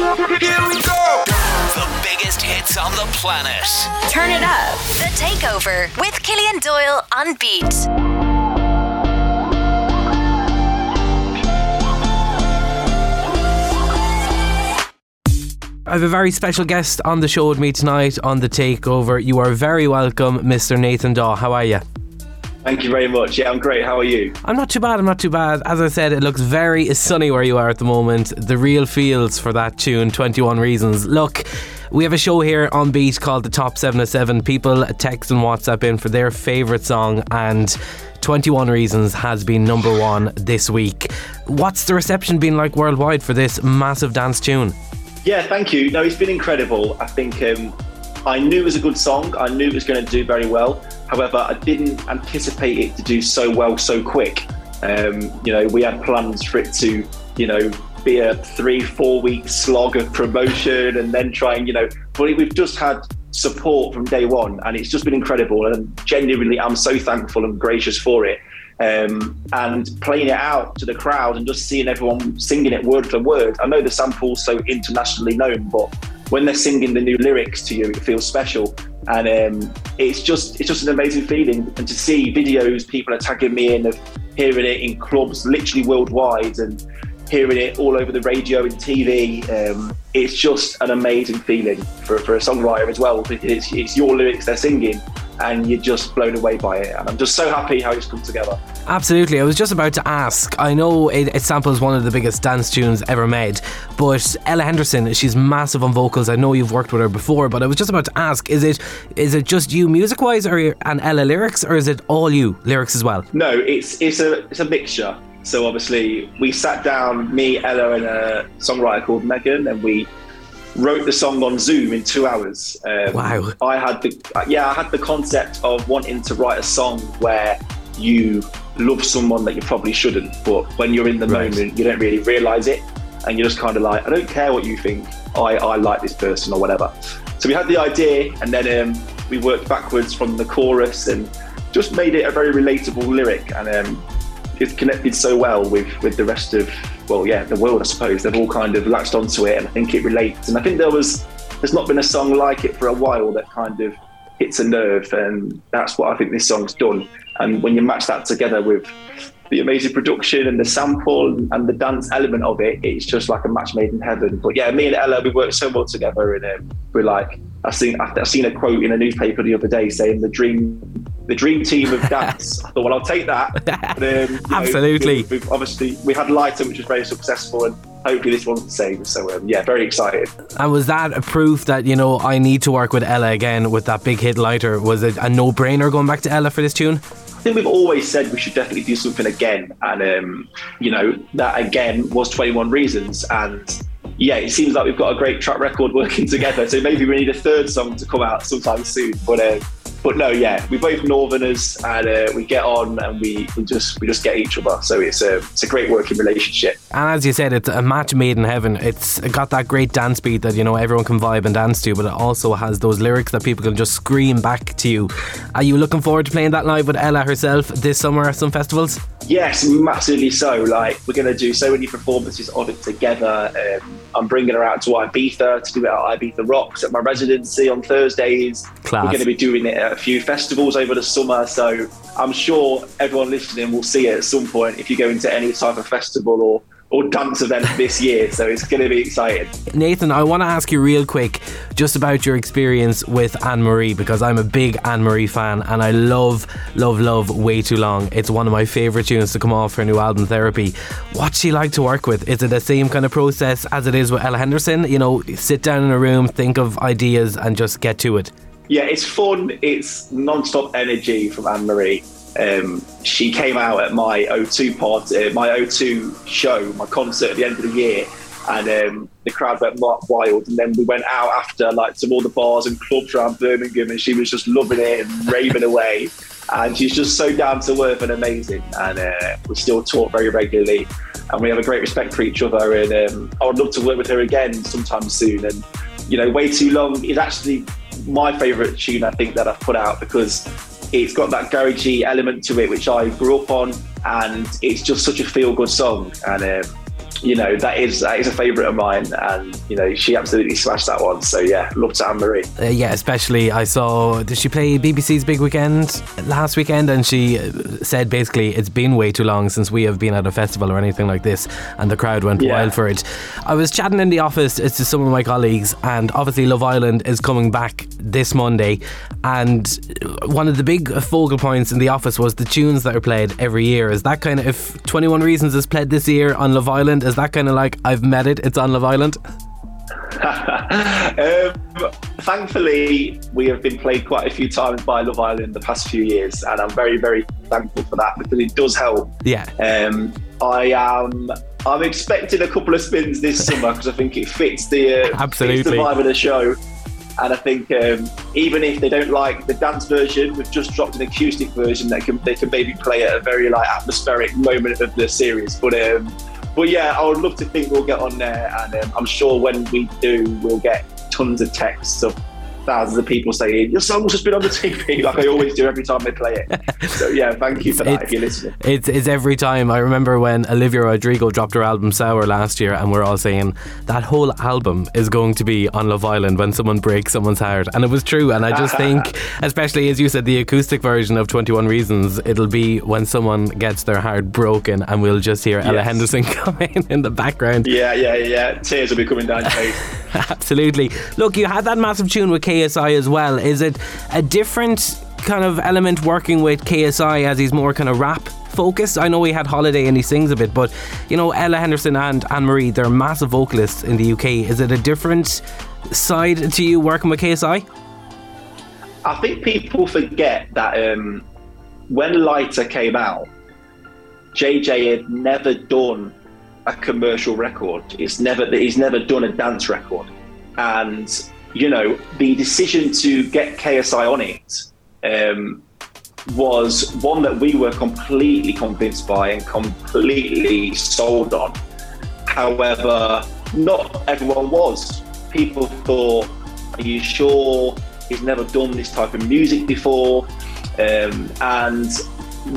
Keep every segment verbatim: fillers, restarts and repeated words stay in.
Here we go. The biggest hits on the planet. Turn it up. The Takeover with Cillian Doyle on Beat. I have a very special guest on the show with me tonight on The Takeover. You are very welcome, Mister Nathan Dawe. How are you? Thank you very much. Yeah, I'm great. How are you? I'm not too bad. I'm not too bad. As I said, it looks very sunny where you are at the moment. The real feels for that tune, twenty-one reasons. Look, we have a show here on Beat called The Top seven of seven. People text and WhatsApp in for their favourite song, and twenty-one reasons has been number one this week. What's the reception been like worldwide for this massive dance tune? Yeah, thank you. No, it's been incredible. I think um, I knew it was a good song. I knew it was going to do very well. However, I didn't anticipate it to do so well so quick. Um, you know, we had plans for it to, you know, be a three, four week slog of promotion and then trying, you know, but we've just had support from day one and it's just been incredible. And genuinely, I'm so thankful and gracious for it. Um, and playing it out to the crowd and just seeing everyone singing it word for word. I know the sample's so internationally known, but when they're singing the new lyrics to you, it feels special. And um, it's just it's just an amazing feeling. And to see videos, people are tagging me in of hearing it in clubs, literally worldwide, and hearing it all over the radio and T V. Um, it's just an amazing feeling for, for a songwriter as well, because it's, it's your lyrics they're singing and you're just blown away by it. And I'm just so happy how it's come together. Absolutely. I was just about to ask. I know it, it samples one of the biggest dance tunes ever made, but Ella Henderson, she's massive on vocals. I know you've worked with her before, but I was just about to ask, is it is it just you music-wise or and Ella lyrics, or is it all you lyrics as well? No, it's it's a it's a mixture. So obviously we sat down, me, Ella, and a songwriter called Megan, and we wrote the song on Zoom in two hours. Um, wow. I had the yeah, I had the concept of wanting to write a song where you love someone that you probably shouldn't, but when you're in the right moment, you don't really realise it, and you're just kind of like, I don't care what you think, I, I like this person or whatever. So we had the idea, and then um, we worked backwards from the chorus and just made it a very relatable lyric, and um, it's connected so well with, with the rest of, well, yeah, the world, I suppose. They've all kind of latched onto it, and I think it relates. And I think there was, there's not been a song like it for a while that kind of hits a nerve, and that's what I think this song's done. And when you match that together with the amazing production and the sample and the dance element of it, it's just like a match made in heaven. But yeah, me and Ella, we worked so well together, and um, we're like, I've seen, I've seen a quote in a newspaper the other day saying the dream the dream team of dance. I thought, well, I'll take that. But, um, absolutely. Know, we've, we've obviously, we had Lighter, which was very successful, and hopefully this one's the same. So um, yeah, very excited. And was that a proof that, you know, I need to work with Ella again with that big hit Lighter? Was it a no-brainer going back to Ella for this tune? I think we've always said we should definitely do something again. And, um, you know, that again was twenty-one reasons. And yeah, it seems like we've got a great track record working together. So maybe we need a third song to come out sometime soon. But uh, but no, yeah, we're both Northerners, and uh, we get on, and we, we just we just get each other. So it's a, it's a great working relationship. And as you said, it's a match made in heaven. It's got that great dance beat that, you know, everyone can vibe and dance to, but it also has those lyrics that people can just scream back to you. Are you looking forward to playing that live with Ella herself this summer at some festivals? Yes, massively so. Like, we're going to do so many performances of it together. Um, I'm bringing her out to Ibiza to do it at Ibiza Rocks at my residency on Thursdays. Class. We're going to be doing it at a few festivals over the summer. So I'm sure everyone listening will see it at some point if you go into any type of festival or or dance event this year, so it's going to be exciting. Nathan, I want to ask you real quick just about your experience with Anne-Marie, because I'm a big Anne-Marie fan and I love, love, love Way Too Long. It's one of my favourite tunes to come off her new album, Therapy. What's she like to work with? Is it the same kind of process as it is with Ella Henderson? You know, sit down in a room, think of ideas and just get to it. Yeah, it's fun. It's non-stop energy from Anne-Marie. Um, she came out at my O two party, my O two show, my concert at the end of the year, and um, the crowd went wild. And then we went out after, like, to all the bars and clubs around Birmingham, and she was just loving it and raving away. And she's just so down to earth and amazing. And uh, we still talk very regularly, and we have a great respect for each other. And um, I would love to work with her again sometime soon. And you know, Way Too Long is actually my favourite tune I think that I've put out, because it's got that garagey element to it, which I grew up on, and it's just such a feel-good song. And um, you know, that is that is a favourite of mine, and you know, she absolutely smashed that one. So yeah, love to Anne-Marie. Uh, yeah, especially I saw, did she play B B C's Big Weekend last weekend? And she said basically, it's been way too long since we have been at a festival or anything like this, and the crowd went yeah. wild for it. I was chatting in the office to some of my colleagues, and obviously Love Island is coming back this Monday, and one of the big focal points in the office was the tunes that are played every year. Is that kind of, if twenty-one Reasons is played this year on Love Island, is that kind of like, I've met it, it's on Love Island? um, thankfully, we have been played quite a few times by Love Island the past few years, and I'm very, very thankful for that, because it does help. Yeah. Um, I am... I'm expecting a couple of spins this summer, because I think it fits the, uh, fits the vibe of the show. And I think um, even if they don't like the dance version, we've just dropped an acoustic version that can, they can maybe play at a very like atmospheric moment of the series. But um, but yeah, I would love to think we'll get on there, and um, I'm sure when we do, we'll get tons of texts of thousands of people saying, your song's just been on the T V, like I always do every time they play it. So yeah, thank you for that, it's, if you're listening. It's, it's every time. I remember when Olivia Rodrigo dropped her album Sour last year, and we're all saying, that whole album is going to be on Love Island when someone breaks someone's heart. And it was true. And I just think, especially as you said, the acoustic version of twenty-one Reasons, it'll be when someone gets their heart broken, and we'll just hear yes. Ella Henderson coming in the background. Yeah, yeah, yeah. Tears will be coming down your face. Absolutely. Look, you had that massive tune with K S I as well. Is it a different kind of element working with K S I, as he's more kind of rap focused? I know he had Holiday and he sings a bit, but you know, Ella Henderson and Anne-Marie, they're massive vocalists in the U K. Is it a different side to you working with K S I? I think people forget that um, when Lighter came out, J J had never done a commercial record. It's never he's never done a dance record, and you know, the decision to get K S I on it um, was one that we were completely convinced by and completely sold on. However, not everyone was. People thought, "Are you sure? He's never done this type of music before," um, and.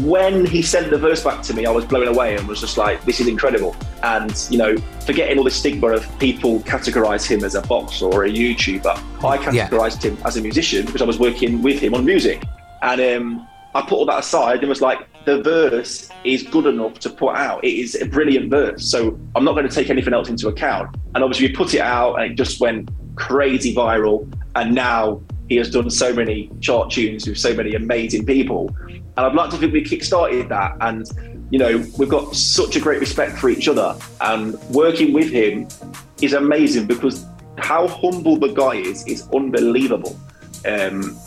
When he sent the verse back to me, I was blown away and was just like, this is incredible. And, you know, forgetting all the stigma of people categorise him as a boxer or a YouTuber, I categorised yeah. him as a musician, because I was working with him on music. And um, I put all that aside and was like, the verse is good enough to put out. It is a brilliant verse, so I'm not going to take anything else into account. And obviously we put it out and it just went crazy viral. And now he has done so many chart tunes with so many amazing people. And I'd like to think we kickstarted that. And, you know, we've got such a great respect for each other. And working with him is amazing, because how humble the guy is, is unbelievable. Um,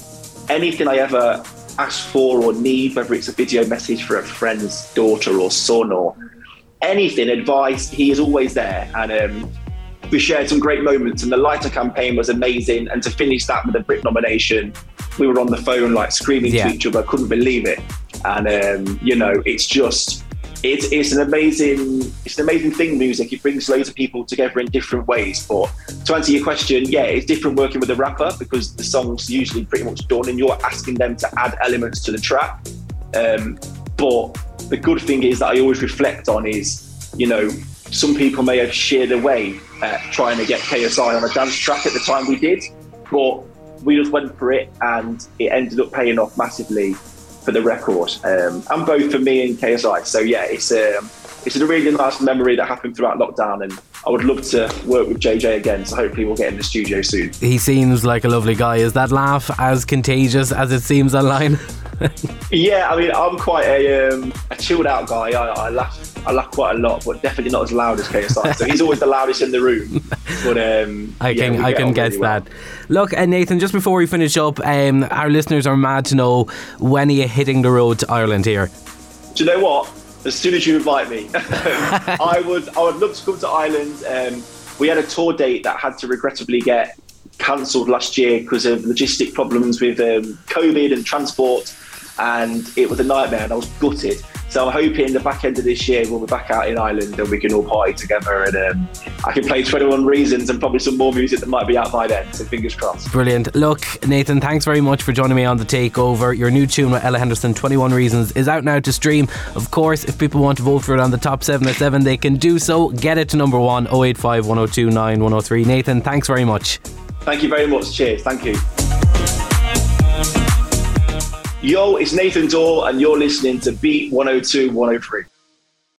anything I ever ask for or need, whether it's a video message for a friend's daughter or son or anything, advice, he is always there. And um, we shared some great moments, and the Lighter campaign was amazing. And to finish that with a Brit nomination, we were on the phone like screaming yeah. to each other, I couldn't believe it. And um, you know, it's just, it's it's an amazing, it's an amazing thing, music. It brings loads of people together in different ways. But to answer your question, yeah, it's different working with a rapper, because the song's usually pretty much done and you're asking them to add elements to the track. Um, but the good thing is that I always reflect on is, you know, some people may have sheared away at trying to get K S I on a dance track at the time we did, but we just went for it, and it ended up paying off massively for the record, um, and both for me and K S I. So yeah, it's um, it's a really nice memory that happened throughout lockdown, and I would love to work with J J again, so hopefully we'll get in the studio soon. He seems like a lovely guy. Is that laugh as contagious as it seems online? Yeah, I mean, I'm quite a, um, a chilled out guy. I, I laugh I laugh quite a lot, but definitely not as loud as K S I. So he's always the loudest in the room. But um, I can yeah, I can guess really well. that. Look, and Nathan, just before we finish up, um, our listeners are mad to know, when are you hitting the road to Ireland here? Do you know what? As soon as you invite me. I would I would love to come to Ireland. Um, we had a tour date that had to regrettably get cancelled last year because of logistic problems with um, COVID and transport. and it was a nightmare and I was gutted. So I'm hoping the back end of this year we'll be back out in Ireland and we can all party together, and um, I can play twenty-one Reasons and probably some more music that might be out by then, so fingers crossed. Brilliant. Look, Nathan, thanks very much for joining me on The Takeover. Your new tune with Ella Henderson, twenty-one Reasons, is out now to stream. Of course, if people want to vote for it on the top seven at seven, they can do so. Get it to number one, oh eight five, one oh two, nine one oh three. Nathan, thanks very much. Thank you very much. Cheers. Thank you. Yo, it's Nathan Dawe and you're listening to Beat one oh two, one oh three.